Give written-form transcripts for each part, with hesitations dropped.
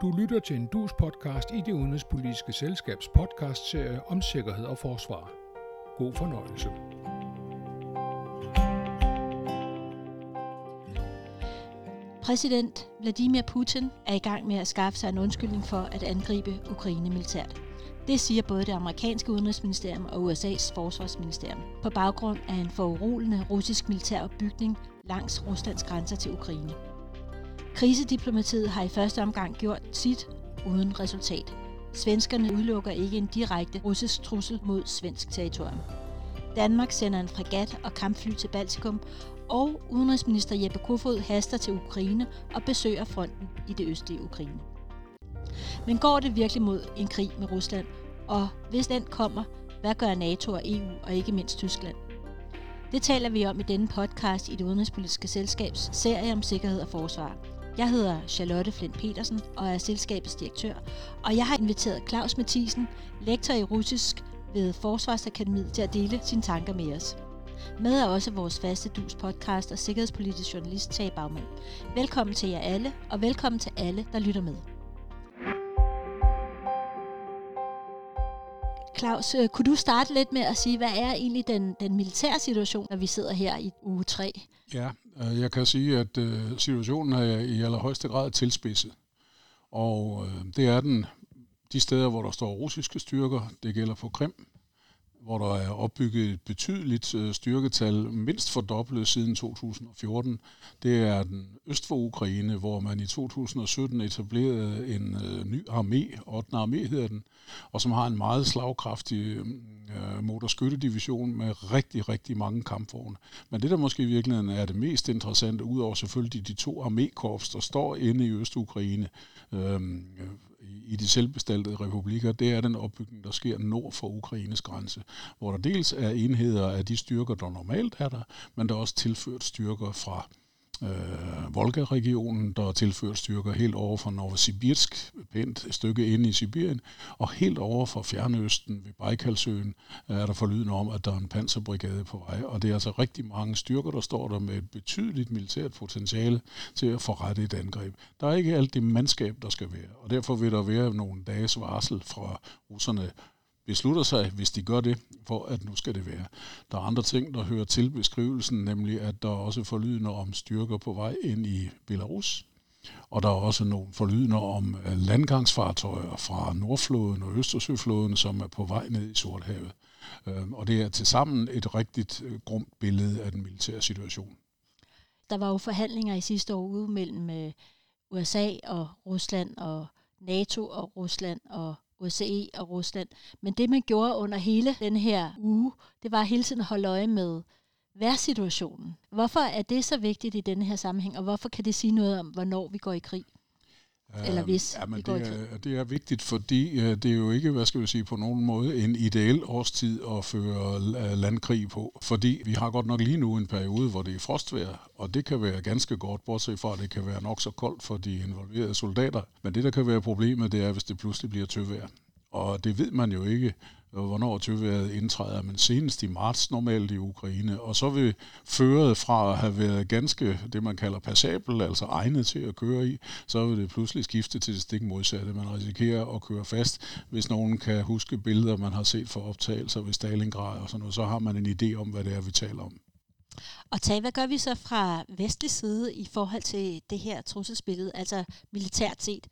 Du lytter til en DUS-podcast i Det Udenrigspolitiske Selskabs podcastserie om sikkerhed og forsvar. God fornøjelse. Præsident Vladimir Putin er i gang med at skaffe sig en undskyldning for at angribe Ukraine militært. Det siger både det amerikanske udenrigsministerium og USA's forsvarsministerium på baggrund af en foruroligende russisk militær opbygning langs Ruslands grænser til Ukraine. Krisediplomatiet har i første omgang gjort sit uden resultat. Svenskerne udelukker ikke en direkte russisk trussel mod svensk territorium. Danmark sender en fregat og kampfly til Baltikum, og udenrigsminister Jeppe Kofod haster til Ukraine og besøger fronten i det østlige Ukraine. Men går det virkelig mod en krig med Rusland? Og hvis den kommer, hvad gør NATO og EU og ikke mindst Tyskland? Det taler vi om i denne podcast i Det Udenrigspolitiske Selskabs serie om sikkerhed og forsvar. Jeg hedder Charlotte Flindt-Pedersen og er selskabets direktør, og jeg har inviteret Claus Mathisen, lektor i russisk ved Forsvarsakademiet, til at dele sine tanker med os. Med er også vores faste DUS-podcast og sikkerhedspolitisk journalist Tage Baumann. Velkommen til jer alle, og velkommen til alle, der lytter med. Claus, kunne du starte lidt med at sige, hvad er egentlig den militære situation, når vi sidder her i uge 3? Ja, jeg kan sige, at situationen er i allerhøjeste grad tilspidset. Og det er de steder, hvor der står russiske styrker. Det gælder for Krim, hvor der er opbygget et betydeligt styrketal, mindst fordoblet siden 2014. Det er den øst for Ukraine, hvor man i 2017 etablerede en ny armé, 8. armé hedder den, og som har en meget slagkraftig motorskyttedivision med rigtig, rigtig mange kampvogne. Men det, der måske i virkeligheden er det mest interessante, udover selvfølgelig de to armékorps, der står inde i Øst-Ukraine, i de selvbestaltede republikker, det er den opbygning, der sker nord for Ukraines grænse, hvor der dels er enheder af de styrker, der normalt er der, men der er også tilført styrker fra Volga-regionen, der er tilført styrker helt over fra Novosibirsk, pænt et stykke inde i Sibirien, og helt over fra Fjernøsten ved Baikalsøen er der forlydende om, at der er en panserbrigade på vej, og det er altså rigtig mange styrker, der står der med et betydeligt militært potentiale til at forrette et angreb. Der er ikke alt det mandskab, der skal være, og derfor vil der være nogle dages varsel fra russerne, beslutter sig, hvis de gør det, for at nu skal det være. Der er andre ting, der hører til beskrivelsen, nemlig at der er også forlydender om styrker på vej ind i Belarus, og der er også nogle forlydender om landgangsfartøjer fra Nordflåden og Østersøflåden, som er på vej ned i Sorthavet. Og det er tilsammen et rigtigt grumt billede af den militære situation. Der var jo forhandlinger i sidste år ude mellem USA og Rusland og NATO og Rusland og OSCE og Rusland. Men det, man gjorde under hele den her uge, det var hele tiden at holde øje med vejrsituationen. Hvorfor er det så vigtigt i denne her sammenhæng, og hvorfor kan det sige noget om, hvornår vi går i krig? Eller hvis vi går i krig? Det er vigtigt, fordi det er jo ikke, på nogen måde en ideel årstid at føre landkrig på. Fordi vi har godt nok lige nu en periode, hvor det er frostvejr, og det kan være ganske godt, bortset fra, at det kan være nok så koldt for de involverede soldater. Men det, der kan være problemet, det er, hvis det pludselig bliver tøvejr. Og det ved man jo ikke, hvornår tøvejret indtræder, men senest i marts normalt i Ukraine. Og så vil føret fra at have været ganske, det man kalder passabel, altså egnet til at køre i, så vil det pludselig skifte til det stik modsatte. Man risikerer at køre fast. Hvis nogen kan huske billeder, man har set for optagelser ved Stalingrad og sådan noget, så har man en idé om, hvad det er, vi taler om. Og Tage, hvad gør vi så fra vestlig side i forhold til det her trusselsbillede, altså militært set?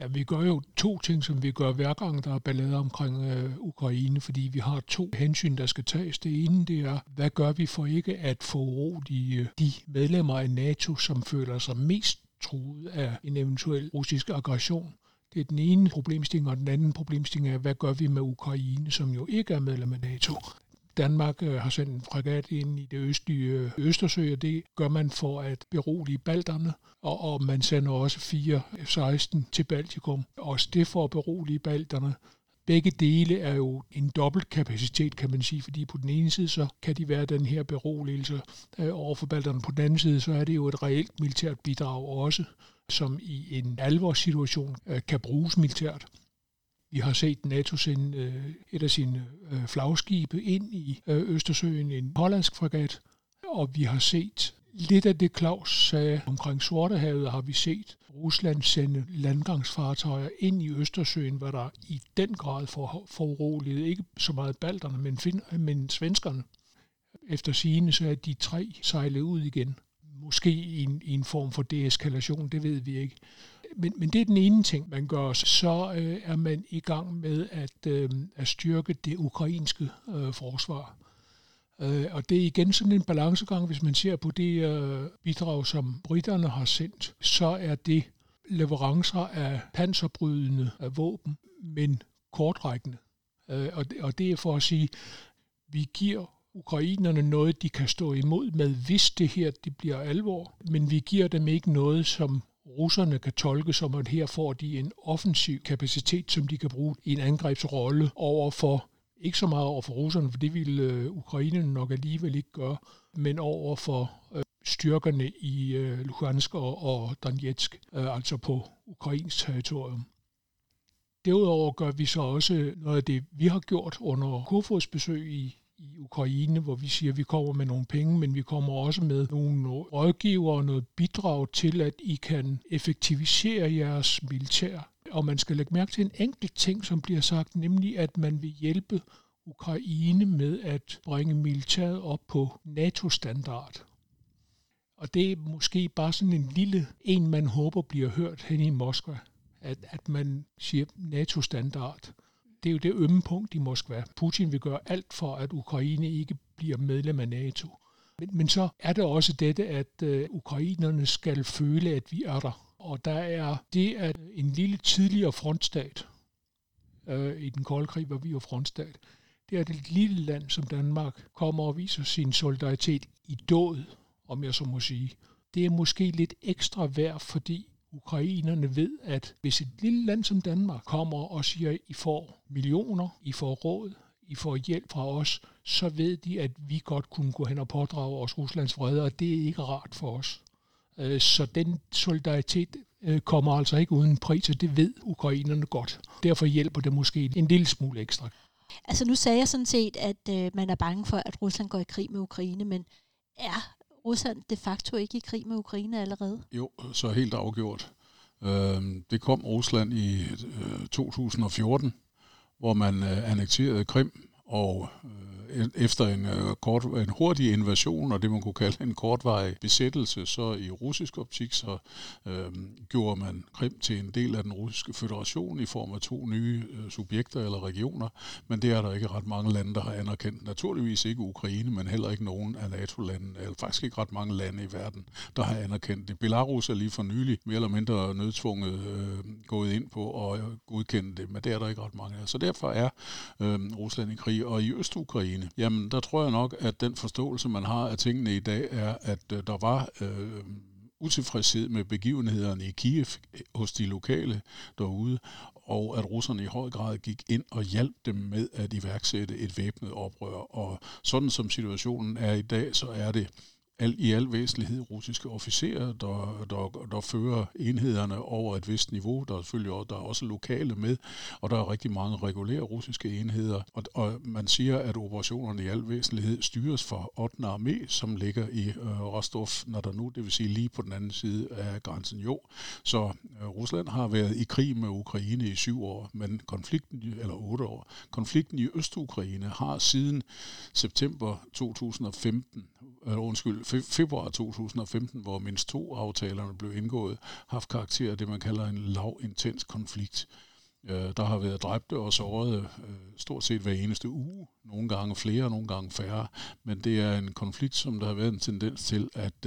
Ja, vi gør jo to ting, som vi gør hver gang, der er ballader omkring Ukraine, fordi vi har to hensyn, der skal tages. Det ene, det er, hvad gør vi for ikke at forurolige de medlemmer af NATO, som føler sig mest truet af en eventuel russisk aggression? Det er den ene problemstilling, og den anden problemstilling er, hvad gør vi med Ukraine, som jo ikke er medlem af NATO? Danmark har sendt en fregat ind i det østlige Østersøen, og det gør man for at berolige balterne, og man sender også 4 F-16 til Baltikum, også det for at berolige balterne. Begge dele er jo en dobbeltkapacitet, kan man sige, fordi på den ene side så kan de være den her beroligelse overfor balterne, på den anden side så er det jo et reelt militært bidrag også, som i en alvorssituation kan bruges militært. Vi har set NATO sende et af sine flagskibe ind i Østersøen, en hollandsk fregat, og vi har set lidt af det, Claus sagde omkring Sortehavet, har vi set Rusland sende landgangsfartøjer ind i Østersøen, hvad der i den grad foruroligede ikke så meget balterne, men svenskerne. Efter sigende så er de tre sejlet ud igen. Måske i en form for deeskalation, det ved vi ikke. Men det er den ene ting, man gør. Så er man i gang med at styrke det ukrainske forsvar. Og det er igen sådan en balancegang, hvis man ser på det bidrag, som briterne har sendt, så er det leverancer af panserbrydende af våben, men kortrækkende. Og det er for at sige, vi giver ukrainerne noget, de kan stå imod med, hvis det her det bliver alvor, men vi giver dem ikke noget, som russerne kan tolke som, at her får de en offensiv kapacitet, som de kan bruge i en angrebsrolle overfor. Ikke så meget over for russerne, for det ville Ukraine nok alligevel ikke gøre, men over for styrkerne i Lugansk og Donetsk, altså på ukrainsk territorium. Derudover gør vi så også noget af det, vi har gjort under KUFOS besøg i Ukraine, hvor vi siger, at vi kommer med nogle penge, men vi kommer også med nogle rådgivere og noget bidrag til, at I kan effektivisere jeres militær. Og man skal lægge mærke til en enkelt ting, som bliver sagt, nemlig at man vil hjælpe Ukraine med at bringe militæret op på NATO-standard. Og det er måske bare sådan en lille en, man håber bliver hørt hen i Moskva, at man siger NATO-standard. Det er jo det ømme punkt i Moskva. Putin vil gøre alt for, at Ukraine ikke bliver medlem af NATO. Men så er det også dette, at ukrainerne skal føle, at vi er der. Og der er det, at en lille tidligere frontstat i den kolde krig, hvor vi var frontstat, det er, at et lille land som Danmark kommer og viser sin solidaritet i dåd, om jeg så må sige. Det er måske lidt ekstra værd, fordi ukrainerne ved, at hvis et lille land som Danmark kommer og siger, at I får millioner, I får råd, I får hjælp fra os, så ved de, at vi godt kunne gå hen og pådrage os Ruslands vrede, og det er ikke rart for os. Så den solidaritet kommer altså ikke uden pris, og det ved ukrainerne godt. Derfor hjælper det måske en lille smule ekstra. Altså nu sagde jeg sådan set, at man er bange for, at Rusland går i krig med Ukraine, men er Rusland de facto ikke i krig med Ukraine allerede? Jo, så helt afgjort. Det kom Rusland i 2014, hvor man annekterede Krim, og efter en hurtig invasion, og det man kunne kalde en kortvarig besættelse, så i russisk optik, så gjorde man Krim til en del af den russiske føderation i form af 2 nye subjekter eller regioner, men det er der ikke ret mange lande, der har anerkendt. Naturligvis ikke Ukraine, men heller ikke nogen af NATO-landene, eller faktisk ikke ret mange lande i verden, der har anerkendt det. Belarus er lige for nylig mere eller mindre nødtvunget gået ind på at godkende det, men det er der ikke ret mange af. Så derfor er Rusland i krig, og i Øst-Ukraine, jamen, der tror jeg nok, at den forståelse, man har af tingene i dag, er, at der var utilfredshed med begivenhederne i Kiev hos de lokale derude, og at russerne i høj grad gik ind og hjalp dem med at iværksætte et væbnet oprør. Og sådan som situationen er i dag, så er det i al væsentlighed russiske officerer, der fører enhederne over et vist niveau. Der er selvfølgelig også, der er også lokale med, og der er rigtig mange regulære russiske enheder. Og man siger, at operationerne i al væsentlighed styres fra 8. armé, som ligger i Rostov, når der nu, det vil sige lige på den anden side af grænsen. Jo, så Rusland har været i krig med Ukraine i 7 år, men konflikten, eller 8 år, konflikten i Øst-Ukraine har siden februar 2015, hvor mindst 2 aftalerne blev indgået, haft karakter af det, man kalder en lavintens konflikt. Der har været dræbte og sårede stort set hver eneste uge, nogle gange flere, nogle gange færre, men det er en konflikt, som der har været en tendens til at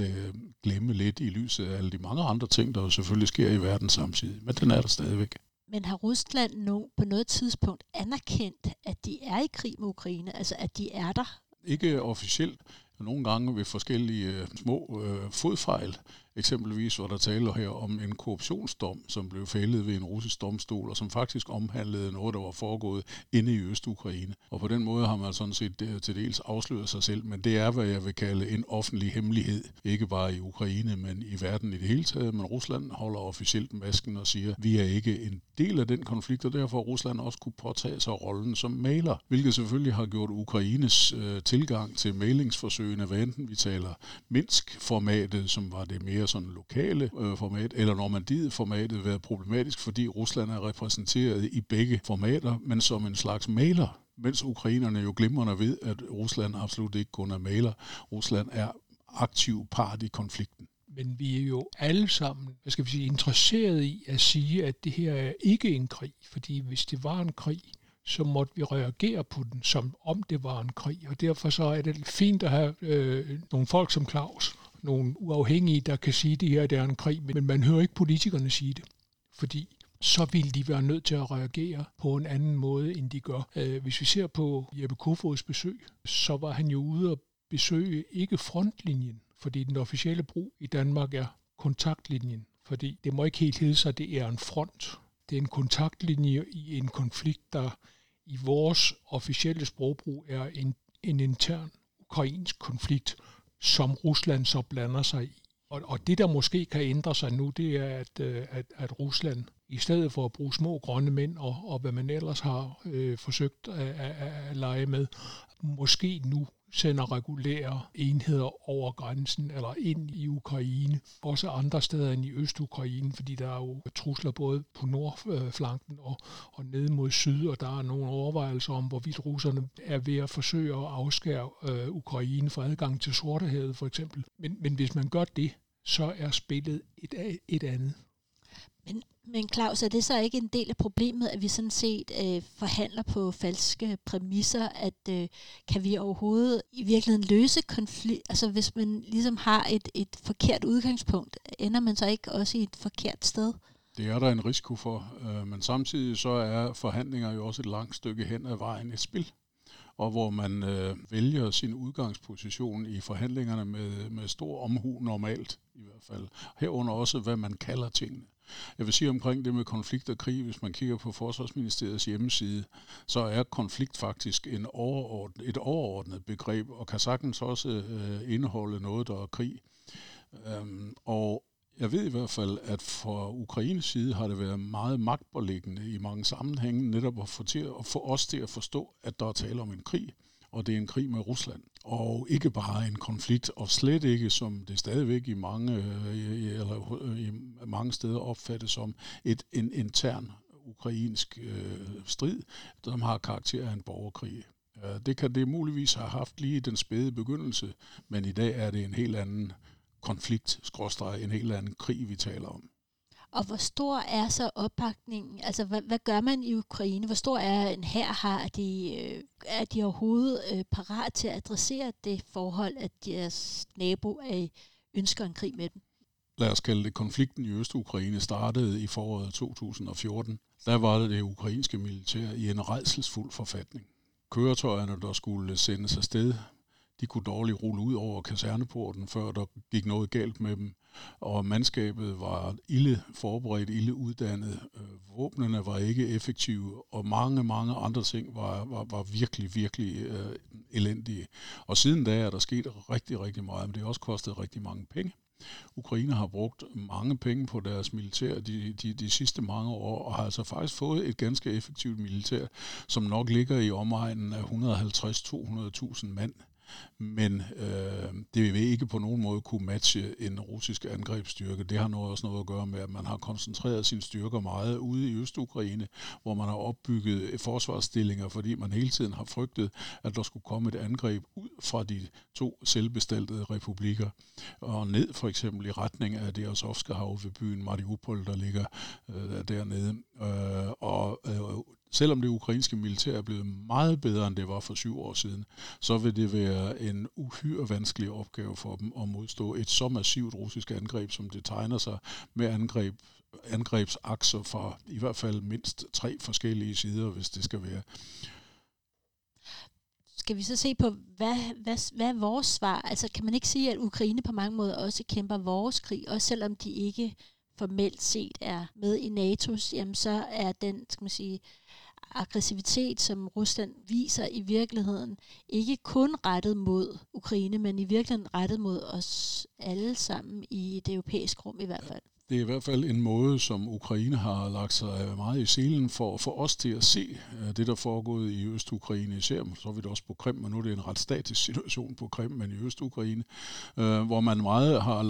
glemme lidt i lyset af alle de mange andre ting, der jo selvfølgelig sker i verden samtidig, men den er der stadigvæk. Men har Rusland på noget tidspunkt anerkendt, at de er i krig med Ukraine, altså at de er der? Ikke officielt. Nogle gange ved forskellige små fodfejl. Eksempelvis var der tale her om en korruptionsdom, som blev fældet ved en russisk domstol, og som faktisk omhandlede noget, der var foregået inde i Øst-Ukraine. Og på den måde har man sådan set til dels afsløret sig selv, men det er, hvad jeg vil kalde en offentlig hemmelighed. Ikke bare i Ukraine, men i verden i det hele taget. Men Rusland holder officielt masken og siger, at vi er ikke en del af den konflikt, og derfor Rusland også kunne påtage sig rollen som mægler, hvilket selvfølgelig har gjort Ukraines tilgang til mæglingsforsøgene, hvad enten vi taler Minsk-formatet, som var det mere mere sådan lokale format, eller Normandiet-formatet været problematisk, fordi Rusland er repræsenteret i begge formater, men som en slags maler, mens ukrainerne jo glimrende ved, at Rusland absolut ikke kun er maler. Rusland er aktiv part i konflikten. Men vi er jo alle sammen, hvad skal vi sige, interesserede i at sige, at det her er ikke en krig, fordi hvis det var en krig, så måtte vi reagere på den, som om det var en krig. Og derfor så er det fint at have nogle folk som Claus, nogle uafhængige, der kan sige, at det her det er en krig, men man hører ikke politikerne sige det, fordi så ville de være nødt til at reagere på en anden måde, end de gør. Hvis vi ser på Jeppe Kofods besøg, så var han jo ude at besøge ikke frontlinjen, fordi den officielle brug i Danmark er kontaktlinjen, fordi det må ikke helt hedde sig, det er en front. Det er en kontaktlinje i en konflikt, der i vores officielle sprogbrug er en intern ukrainsk konflikt, som Rusland så blander sig i. Og det, der måske kan ændre sig nu, det er, at Rusland i stedet for at bruge små grønne mænd og hvad man ellers har forsøgt at lege med, måske nu sender regulære enheder over grænsen eller ind i Ukraine, også andre steder end i Øst-Ukraine, fordi der er jo trusler både på nordflanken og ned mod syd, og der er nogle overvejelser om, hvorvidt russerne er ved at forsøge at afskære Ukraine fra adgang til Sorthavet for eksempel. Men hvis man gør det, så er spillet et andet. Men Claus, er det så ikke en del af problemet, at vi sådan set forhandler på falske præmisser, at kan vi overhovedet i virkeligheden løse konflikt? Altså hvis man ligesom har et forkert udgangspunkt, ender man så ikke også i et forkert sted? Det er der en risiko for, men samtidig så er forhandlinger jo også et langt stykke hen ad vejen et spil, og hvor man vælger sin udgangsposition i forhandlingerne med stor omhu normalt i hvert fald, herunder også hvad man kalder tingene. Jeg vil sige omkring det med konflikt og krig, hvis man kigger på Forsvarsministeriets hjemmeside, så er konflikt faktisk et overordnet begreb, og kan sagtens også indeholde noget, der er krig. Og jeg ved i hvert fald, at fra Ukraines side har det været meget magtpåliggende i mange sammenhænge, netop at få os til at forstå, at der er tale om en krig, og det er en krig med Rusland. Og ikke bare en konflikt, og slet ikke, som det stadigvæk i mange steder opfattes som en intern ukrainsk strid, som har karakter af en borgerkrig. Det kan det muligvis have haft lige i den spæde begyndelse, men i dag er det en helt anden konflikt, en helt anden krig, vi taler om. Og hvor stor er så opbakningen? Altså, hvad gør man i Ukraine? Hvor stor er en hær? Er de overhovedet parat til at adressere det forhold, at deres nabo ønsker en krig med dem? Lad os kalde det, konflikten i Øst-Ukraine startede i foråret 2014. Der var det ukrainske militær i en rædselsfuld forfatning. Køretøjerne, der skulle sendes afsted, de kunne dårligt rulle ud over kaserneporten, før der gik noget galt med dem. Og mandskabet var ilde forberedt, ilde uddannet. Våbnene var ikke effektive, og mange, mange andre ting var virkelig, virkelig elendige. Og siden da er der sket rigtig, rigtig meget, men det har også kostet rigtig mange penge. Ukraine har brugt mange penge på deres militær de sidste mange år, og har altså faktisk fået et ganske effektivt militær, som nok ligger i omegnen af 150-200.000 mand. Men det vil ikke på nogen måde kunne matche en russisk angrebsstyrke. Det har også noget at gøre med, at man har koncentreret sine styrker meget ude i Øst-Ukraine, hvor man har opbygget forsvarsstillinger, fordi man hele tiden har frygtet, at der skulle komme et angreb ud fra de to selvbestaltede republikker, og ned for eksempel i retning af det Osof-Ska hav ved byen Mariupol, der ligger dernede. Selvom det ukrainske militær er blevet meget bedre, end det var for 7 år siden, så vil det være en uhyre vanskelig opgave for dem at modstå et så massivt russisk angreb, som det tegner sig, med angrebsakser fra i hvert fald mindst 3 forskellige sider, hvis det skal være. Skal vi så se på, hvad er vores svar? Altså, kan man ikke sige, at Ukraine på mange måder også kæmper vores krig, også selvom de ikke formelt set er med i NATO, jamen så er den, skal man sige, aggressivitet, som Rusland viser i virkeligheden, ikke kun rettet mod Ukraine, men i virkeligheden rettet mod os alle sammen i det europæiske rum i hvert fald. Det er i hvert fald en måde, som Ukraine har lagt sig meget i selen for at få os til at se det, der foregået i Øst-Ukraine især. Så er vi det også på Krim, men nu er det en ret statisk situation på Krim, men i Øst-Ukraine, hvor man meget har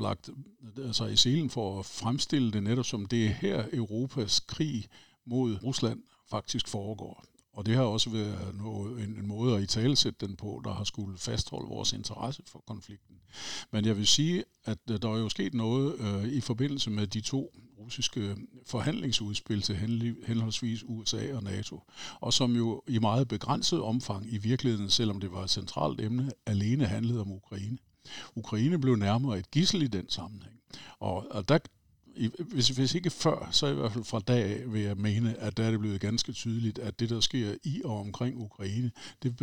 lagt sig i selen for at fremstille det netop som det her Europas krig mod Rusland faktisk foregår. Og det har også været en måde at italesætte den på, der har skulle fastholde vores interesse for konflikten. Men jeg vil sige, at der er jo sket noget i forbindelse med de to russiske forhandlingsudspil til henholdsvis USA og NATO, og som jo i meget begrænset omfang i virkeligheden, selvom det var et centralt emne, alene handlede om Ukraine. Ukraine blev nærmere et gidsel i den sammenhæng, og der Hvis ikke før, så i hvert fald fra dag af vil jeg mene, at der er det blevet ganske tydeligt, at det, der sker i og omkring Ukraine, det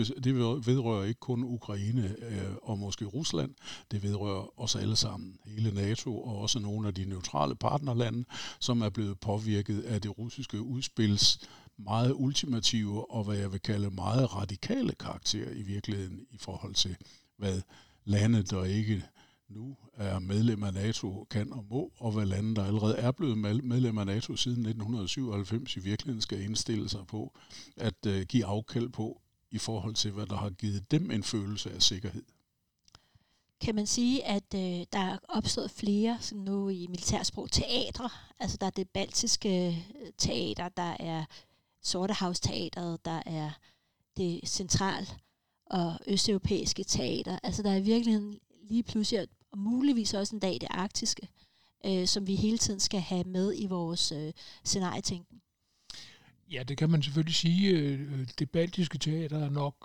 vedrører ikke kun Ukraine og måske Rusland, det vedrører os alle sammen, hele NATO og også nogle af de neutrale partnerlande, som er blevet påvirket af det russiske udspils meget ultimative og hvad jeg vil kalde meget radikale karakter i virkeligheden i forhold til, hvad lande, der ikke nu er medlem af NATO, kan og må, og hvad lande, der allerede er blevet medlem af NATO siden 1997 i virkeligheden skal indstille sig på, at give afkald på i forhold til, hvad der har givet dem en følelse af sikkerhed. Kan man sige, at der er opstået flere, som nu i militærsprog, teatre? Altså der er det baltiske teater, der er Sortehavsteateret, der er det central- og østeuropæiske teater. Altså der er i virkeligheden lige pludselig, og muligvis også en dag det arktiske, som vi hele tiden skal have med i vores scenarietænkning. Ja, det kan man selvfølgelig sige. Det baltiske teater er nok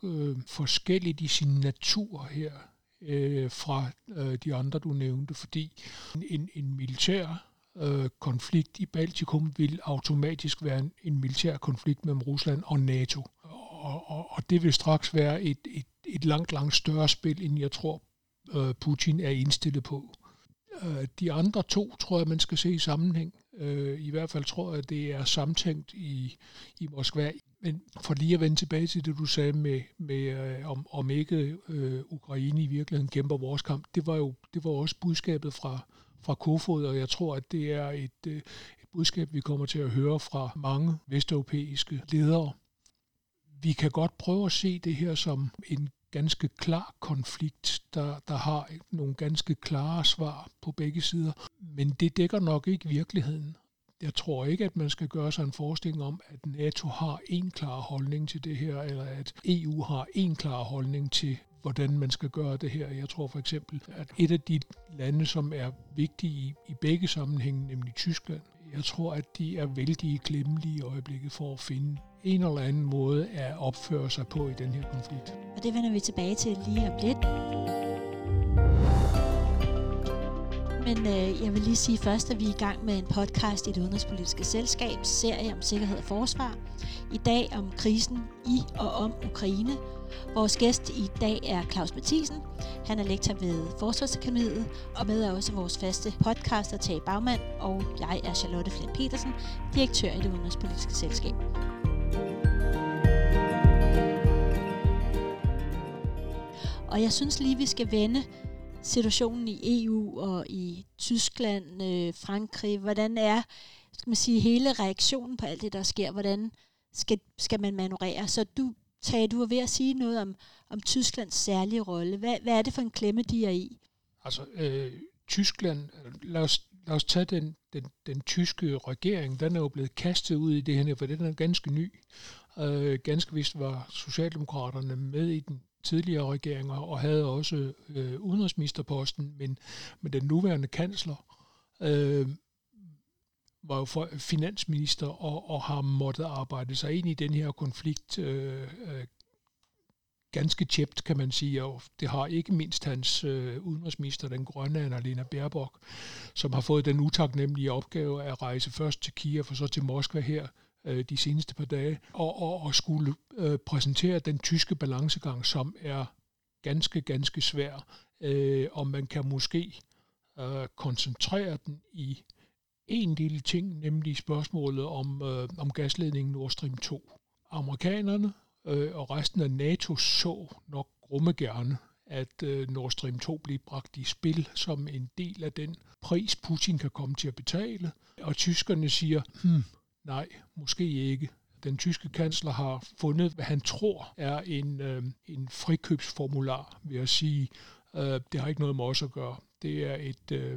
forskelligt i sin natur her fra de andre, du nævnte, fordi en militær konflikt i Baltikum vil automatisk være en militær konflikt mellem Rusland og NATO. Og det vil straks være et langt større spil, end jeg tror, Putin er indstillet på. De andre to, tror jeg, man skal se i sammenhæng. I hvert fald tror jeg, det er samtænkt i Moskva. Men for lige at vende tilbage til det, du sagde om ikke Ukraine i virkeligheden kæmper vores kamp, det var også budskabet fra Kofod, og jeg tror, at det er et budskab, vi kommer til at høre fra mange vesteuropæiske ledere. Vi kan godt prøve at se det her som en ganske klar konflikt, der har nogle ganske klare svar på begge sider. Men det dækker nok ikke virkeligheden. Jeg tror ikke, at man skal gøre sig en forestilling om, at NATO har en klar holdning til det her, eller at EU har en klar holdning til, hvordan man skal gøre det her. Jeg tror for eksempel, at et af de lande, som er vigtige i begge sammenhænge, nemlig Tyskland, jeg tror, at de er vældig glemmelige i øjeblikket for at finde en eller anden måde at opføre sig på i den her konflikt. Og det vender vi tilbage til lige om lidt. Men jeg vil lige sige først, at vi er i gang med en podcast i Det Udenrigspolitiske Selskab, serie om sikkerhed og forsvar. I dag om krisen i og om Ukraine. Vores gæst i dag er Claus Mathisen. Han er lektor ved Forsvarsakademiet, og med er også vores faste podcaster Tage Baumann, og jeg er Charlotte Flindt-Pedersen, direktør i Det Udenrigspolitiske Selskab. Og jeg synes lige, vi skal vende situationen i EU og i Tyskland, Frankrig. Hvordan er, skal man sige, hele reaktionen på alt det, der sker? Hvordan skal man manøvrere? Så du er ved at sige noget om Tysklands særlige rolle. Hvad er det for en klemme, de er i? Altså, Tyskland, lad os tage den tyske regering. Den er jo blevet kastet ud i det her, for den er ganske ny. Ganske vist var Socialdemokraterne med i den tidligere regeringer og havde også udenrigsministerposten, men den nuværende kansler var jo for finansminister og har måttet arbejde sig ind i den her konflikt ganske tjept, kan man sige, og det har ikke mindst hans udenrigsminister, den grønne Annalena Baerbock, som har fået den utaknemmelige opgave at rejse først til Kiev og så til Moskva her de seneste par dage, og skulle præsentere den tyske balancegang, som er ganske svær, og man kan måske koncentrere den i en lille ting, nemlig spørgsmålet om gasledningen Nord Stream 2. Amerikanerne og resten af NATO så nok grumme gerne, at Nord Stream 2 blev bragt i spil som en del af den pris, Putin kan komme til at betale. Og tyskerne siger, nej, måske ikke. Den tyske kansler har fundet, hvad han tror er en frikøbsformular ved at sige, det har ikke noget med os at gøre. Det er et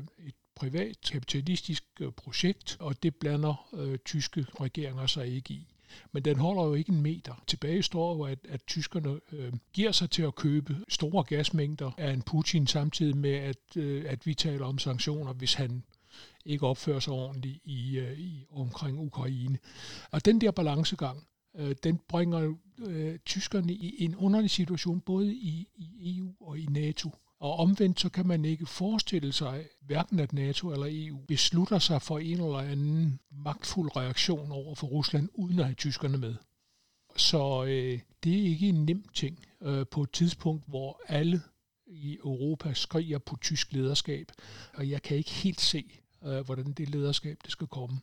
privat kapitalistisk projekt, og det blander tyske regeringer sig ikke i. Men den holder jo ikke en meter. Tilbage står jo, at tyskerne giver sig til at købe store gasmængder af en Putin, samtidig med, at vi taler om sanktioner, hvis han ikke opfører sig ordentligt i omkring Ukraine. Og den der balancegang, den bringer tyskerne i en underlig situation, både i EU og i NATO. Og omvendt så kan man ikke forestille sig, hverken at NATO eller EU beslutter sig for en eller anden magtfuld reaktion over for Rusland, uden at have tyskerne med. Så det er ikke en nem ting på et tidspunkt, hvor alle i Europa skriger på tysk lederskab, og jeg kan ikke helt se, hvordan det lederskab det skal komme.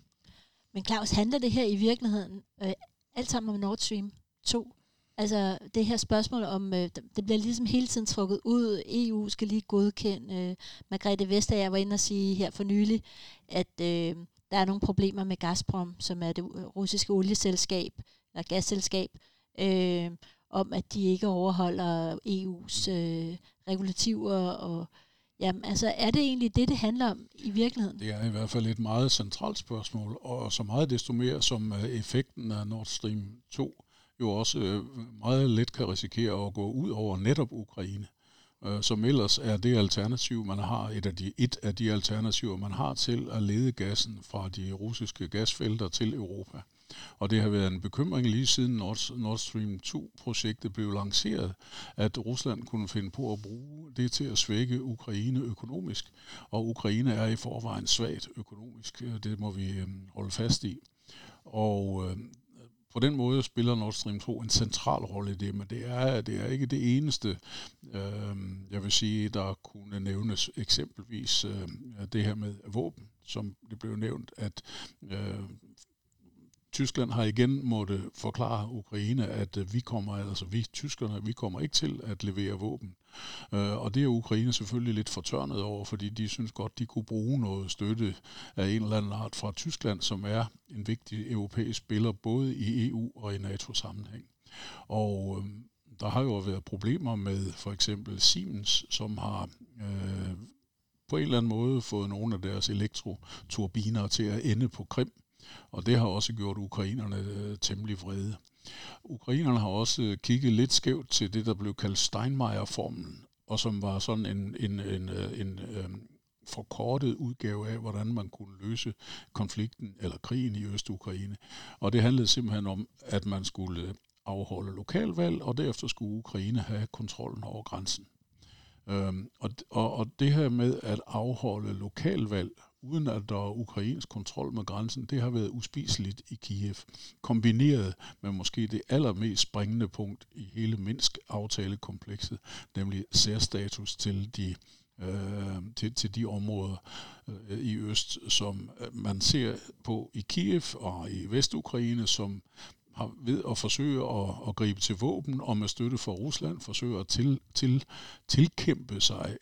Men Claus, handler det her i virkeligheden alt sammen om Nord Stream 2? Altså det her spørgsmål om, det bliver ligesom hele tiden trukket ud, EU skal lige godkende. Margrethe Vestager var inde og sige her for nylig, at der er nogle problemer med Gazprom, som er det russiske olieselskab, eller gasselskab, om at de ikke overholder EU's regulativer. Og, jamen, altså er det egentlig det handler om i virkeligheden? Det er i hvert fald et meget centralt spørgsmål, og så meget desto mere som effekten af Nord Stream 2 jo også meget let kan risikere at gå ud over netop Ukraine, som ellers er det alternativ, man har, et af de alternativer, man har til at lede gassen fra de russiske gasfelter til Europa. Og det har været en bekymring lige siden Nord Stream 2-projektet blev lanceret, at Rusland kunne finde på at bruge det til at svække Ukraine økonomisk, og Ukraine er i forvejen svagt økonomisk, det må vi holde fast i. Og på den måde spiller Nord Stream 2 en central rolle i det, men det er ikke det eneste, jeg vil sige, der kunne nævnes. Eksempelvis det her med våben, som det blev nævnt, at Tyskland har igen måtte forklare Ukraine, at tyskerne kommer ikke til at levere våben. Og det er Ukraine selvfølgelig lidt fortørnet over, fordi de synes godt, de kunne bruge noget støtte af en eller anden art fra Tyskland, som er en vigtig europæisk spiller både i EU og i NATO-sammenhæng. Og der har jo været problemer med for eksempel Siemens, som har på en eller anden måde fået nogle af deres elektroturbiner til at ende på Krim. Og det har også gjort ukrainerne temmelig vrede. Ukrainerne har også kigget lidt skævt til det, der blev kaldt Steinmeier-formlen, og som var sådan en forkortet udgave af, hvordan man kunne løse konflikten eller krigen i Øst-Ukraine. Og det handlede simpelthen om, at man skulle afholde lokalvalg, og derefter skulle Ukraine have kontrollen over grænsen. Og det her med at afholde lokalvalg, uden at der er ukrainsk kontrol med grænsen, det har været uspiseligt i Kiev, kombineret med måske det allermest springende punkt i hele Minsk-aftalekomplekset, nemlig særstatus til de områder i øst, som man ser på i Kiev og i Vestukraine, som har ved at forsøge at gribe til våben og med støtte fra Rusland forsøger at tilkæmpe sig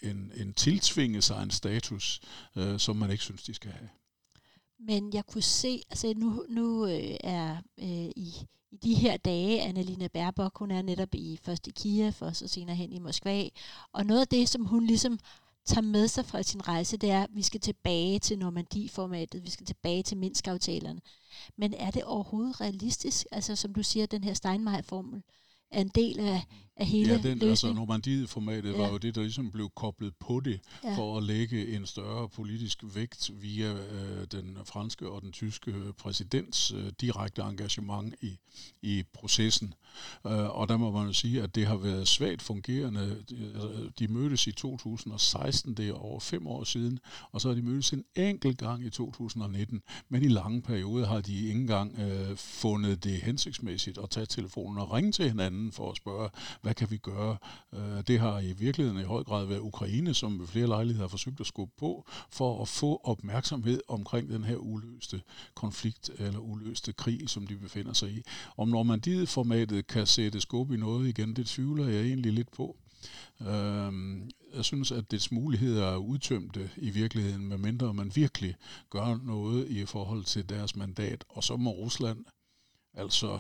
tiltvinge sig en status, som man ikke synes, de skal have. Men jeg kunne se, altså nu er i de her dage, Annalena Baerbock, hun er netop først i Kiev og så senere hen i Moskva, og noget af det, som hun ligesom tager med sig fra sin rejse, det er, at vi skal tilbage til Normandie-formatet, vi skal tilbage til Minsk-aftalerne. Men er det overhovedet realistisk? Altså, som du siger, den her Steinmeier-formel er en del af hele løsningen. Ja, altså Normandiet-formatet var jo det, der ligesom blev koblet på det, for at lægge en større politisk vægt via den franske og den tyske præsidents direkte engagement i processen. Og der må man jo sige, at det har været svagt fungerende. De mødtes i 2016, det er over 5 år siden, og så har de mødtes en enkelt gang i 2019, men i lange perioder har de ikke engang fundet det hensigtsmæssigt at tage telefonen og ringe til hinanden for at spørge, hvad kan vi gøre? Det har i virkeligheden i høj grad været Ukraine, som ved flere lejligheder har forsøgt at skubbe på, for at få opmærksomhed omkring den her uløste konflikt, eller uløste krig, som de befinder sig i. Om Normandiet-formatet kan sætte skub i noget igen, det tvivler jeg egentlig lidt på. Jeg synes, at dets muligheder er udtømte i virkeligheden, medmindre man virkelig gør noget i forhold til deres mandat. Og så må Rusland altså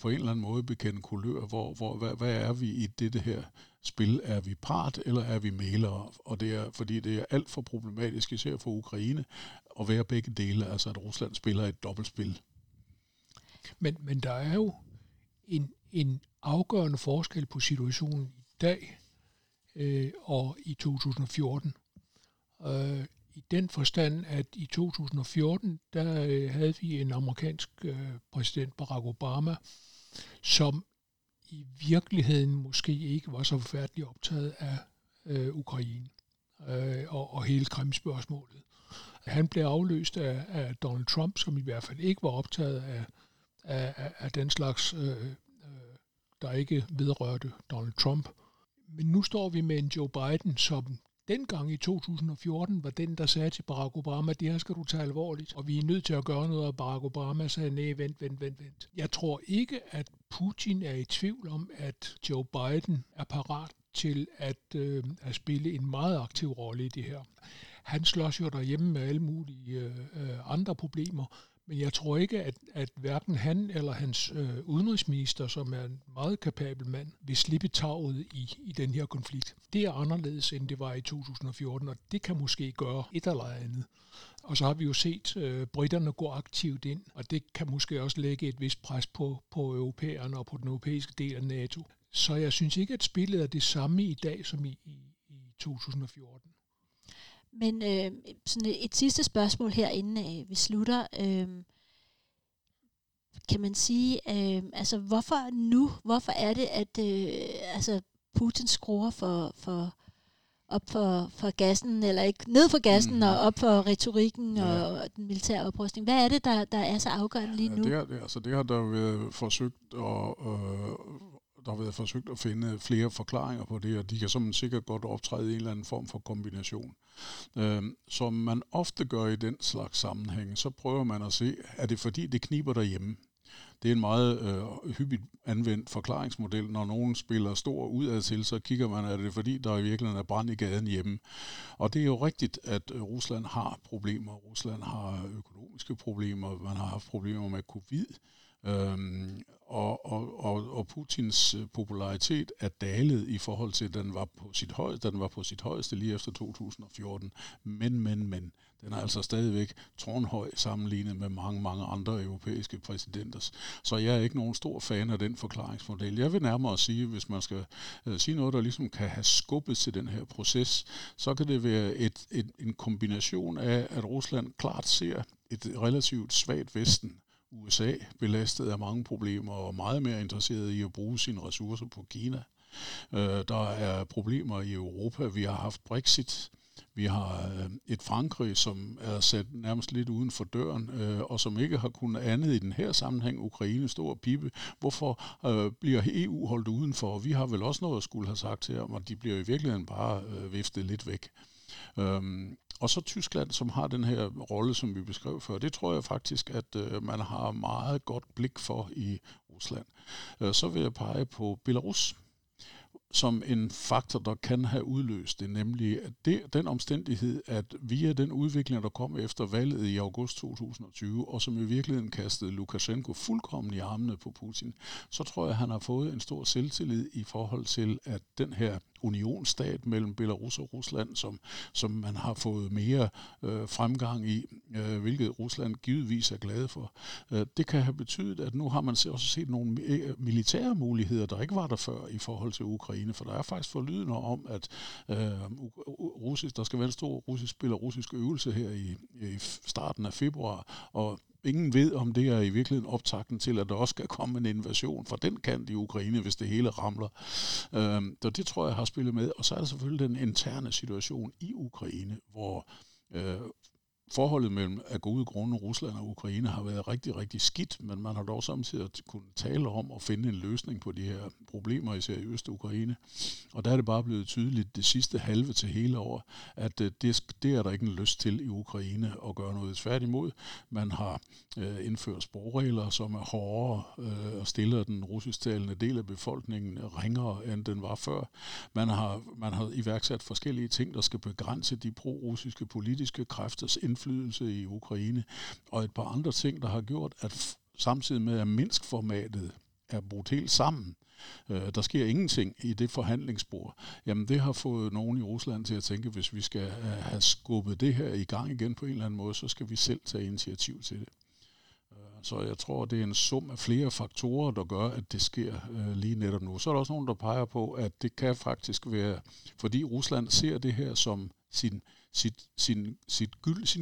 på en eller anden måde bekende kulør, hvad er vi i dette her spil? Er vi part, eller er vi mælere? Og det er, fordi det er alt for problematisk, især for Ukraine, at være begge dele, altså at Rusland spiller et dobbeltspil. Men der er jo en afgørende forskel på situationen i dag og i 2014. I den forstand, at i 2014, der havde vi en amerikansk præsident, Barack Obama, som i virkeligheden måske ikke var så forfærdeligt optaget af Ukraine og hele Krim-spørgsmålet. Han blev afløst af Donald Trump, som i hvert fald ikke var optaget af den slags, der ikke vedrørte Donald Trump. Men nu står vi med en Joe Biden, som dengang i 2014 var den, der sagde til Barack Obama, det her skal du tage alvorligt, og vi er nødt til at gøre noget, og Barack Obama sagde, nej, vent. Jeg tror ikke, at Putin er i tvivl om, at Joe Biden er parat til at spille en meget aktiv rolle i det her. Han slås jo derhjemme med alle mulige andre problemer, men jeg tror ikke, at hverken han eller hans udenrigsminister, som er en meget kapabel mand, vil slippe taget i den her konflikt. Det er anderledes, end det var i 2014, og det kan måske gøre et eller andet. Og så har vi jo set britterne gå aktivt ind, og det kan måske også lægge et vist pres på europæerne og på den europæiske del af NATO. Så jeg synes ikke, at spillet er det samme i dag som i 2014. Men sådan et sidste spørgsmål her, inden vi slutter. Kan man sige, altså hvorfor nu? Hvorfor er det, at Putin skruer op for gassen, eller ikke ned for gassen, og op for retorikken og den militære oprustning? Hvad er det, der er så afgørende lige nu? Det har der jo været forsøgt Der har været forsøgt at finde flere forklaringer på det, og de kan som sikkert godt optræde i en eller anden form for kombination. Som man ofte gør i den slags sammenhæng, så prøver man at se, er det fordi det kniber derhjemme? Det er en meget hyppigt anvendt forklaringsmodel. Når nogen spiller stor udad til, så kigger man, er det fordi der i virkeligheden er brand i gaden hjemme. Og det er jo rigtigt, at Rusland har problemer. Rusland har økonomiske problemer. Man har haft problemer med covid. Og Putins popularitet er dalet i forhold til, at den var på sit højeste lige efter 2014. Men. Den er altså stadigvæk tårnhøj sammenlignet med mange, mange andre europæiske præsidenters. Så jeg er ikke nogen stor fan af den forklaringsmodel. Jeg vil nærmere sige, hvis man skal sige noget, der ligesom kan have skubbet til den her proces, så kan det være en kombination af, at Rusland klart ser et relativt svagt Vesten, USA, belastet af mange problemer og meget mere interesseret i at bruge sine ressourcer på Kina. Der er problemer i Europa. Vi har haft Brexit. Vi har et Frankrig, som er sat nærmest lidt uden for døren, og som ikke har kunnet andet i den her sammenhæng. Ukraine, stor pibe. Hvorfor bliver EU holdt udenfor? Vi har vel også noget at skulle have sagt her, og de bliver i virkeligheden bare viftet lidt væk. Og så Tyskland, som har den her rolle, som vi beskrev før, det tror jeg faktisk, at man har meget godt blik for i Rusland. Så vil jeg pege på Belarus som en faktor, der kan have udløst det, nemlig at den omstændighed, at via den udvikling, der kom efter valget i august 2020, og som i virkeligheden kastede Lukashenko fuldkommen i armene på Putin, så tror jeg, han har fået en stor selvtillid i forhold til, at den her unionsstat mellem Belarus og Rusland, som man har fået mere fremgang i, hvilket Rusland givetvis er glad for. Det kan have betydet, at nu har man også set nogle militære muligheder, der ikke var der før i forhold til Ukraine, for der er faktisk forlydende om, at der skal være en stor russisk-belarusisk øvelse her i starten af februar, og ingen ved, om det er i virkeligheden optakten til, at der også skal komme en invasion fra den kant i Ukraine, hvis det hele ramler. Så det tror jeg har spillet med. Og så er der selvfølgelig den interne situation i Ukraine, hvor forholdet mellem af gode grunde Rusland og Ukraine har været rigtig, rigtig skidt, men man har dog samtidig kunnet tale om at finde en løsning på de her problemer, især i Øst-Ukraine. Og der er det bare blevet tydeligt det sidste halve til hele år, at det er der ikke en lyst til i Ukraine at gøre noget tværtimod. Man har indført sprogregler, som er hårdere og stiller den russisktalende del af befolkningen ringere, end den var før. Man har iværksat forskellige ting, der skal begrænse de pro-russiske politiske kræfters indflydelse i Ukraine, og et par andre ting, der har gjort, at samtidig med, at Minsk-formatet er brudt helt sammen, der sker ingenting i det forhandlingsspor, jamen det har fået nogen i Rusland til at tænke, hvis vi skal have skubbet det her i gang igen på en eller anden måde, så skal vi selv tage initiativ til det. Så jeg tror, det er en sum af flere faktorer, der gør, at det sker lige netop nu. Så er der også nogen, der peger på, at det kan faktisk være, fordi Rusland ser det her som sin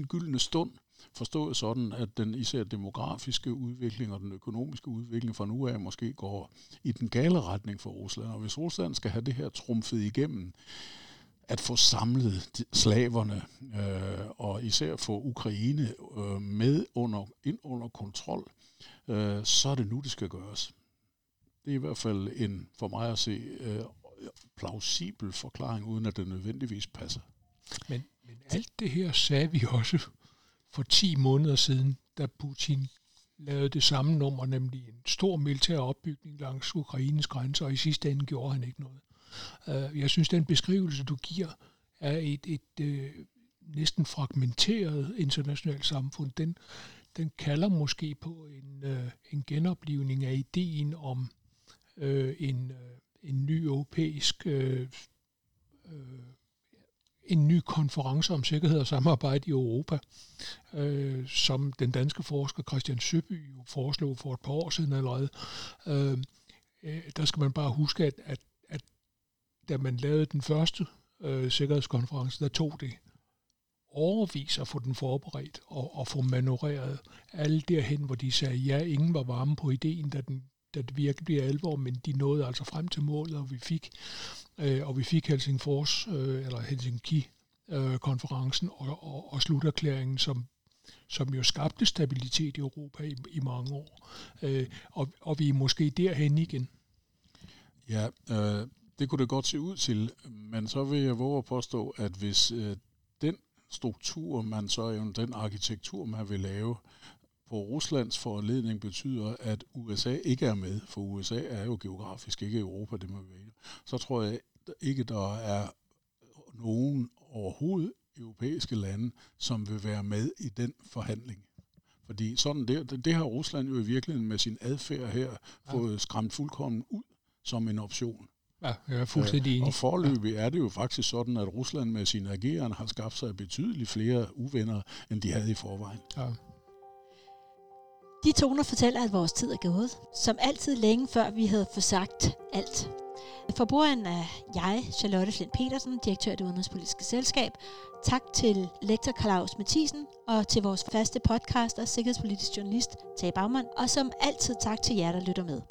gyldne stund, forstået sådan, at den især demografiske udvikling og den økonomiske udvikling fra nu af måske går i den gale retning for Rusland. Og hvis Rusland skal have det her trumfet igennem, at få samlet slaverne og især få Ukraine med ind under kontrol, så er det nu, det skal gøres. Det er i hvert fald en, for mig at se, plausibel forklaring, uden at det nødvendigvis passer. Men alt det her sagde vi også for 10 måneder siden, da Putin lavede det samme nummer, nemlig en stor militær opbygning langs Ukraines grænser, og i sidste ende gjorde han ikke noget. Jeg synes, den beskrivelse, du giver, er et næsten fragmenteret internationalt samfund. Den kalder måske på en genoplivning af ideen om en ny europæisk en ny konference om sikkerhed og samarbejde i Europa, som den danske forsker Christian Søby foreslog for et par år siden allerede. Der skal man bare huske, at da man lavede den første sikkerhedskonference, der tog det overvis at få den forberedt og få manøvreret alle derhen, hvor de sagde, ja, ingen var varme på ideen, da det virkelig bliver alvor, men de nåede altså frem til målet, og vi fik Helsinki-konferencen og sluterklæringen, som jo skabte stabilitet i Europa i mange år. Og vi er måske derhen igen. Ja, det kunne det godt se ud til, men så vil jeg våge at påstå, at hvis den struktur, den arkitektur, man vil lave, på Ruslands foranledning betyder, at USA ikke er med, for USA er jo geografisk ikke Europa, det må være. Så tror jeg ikke, der er nogen overhovedet europæiske lande, som vil være med i den forhandling. Fordi sådan det har Rusland jo i virkeligheden med sin adfærd her fået skræmt fuldkommen ud som en option. Ja, jeg er fuldstændig enig. Og foreløbig er det jo faktisk sådan, at Rusland med sine agerende har skabt sig betydeligt flere uvenner, end de havde i forvejen. Ja. De toner fortæller, at vores tid er gået, som altid længe før vi havde forsagt alt. For bordenden er jeg, Charlotte Flindt-Pedersen, direktør i Det Udenrigspolitiske Selskab. Tak til lektor Claus Mathisen og til vores faste podcaster, sikkerhedspolitisk journalist Tage Baumann. Og som altid tak til jer, der lytter med.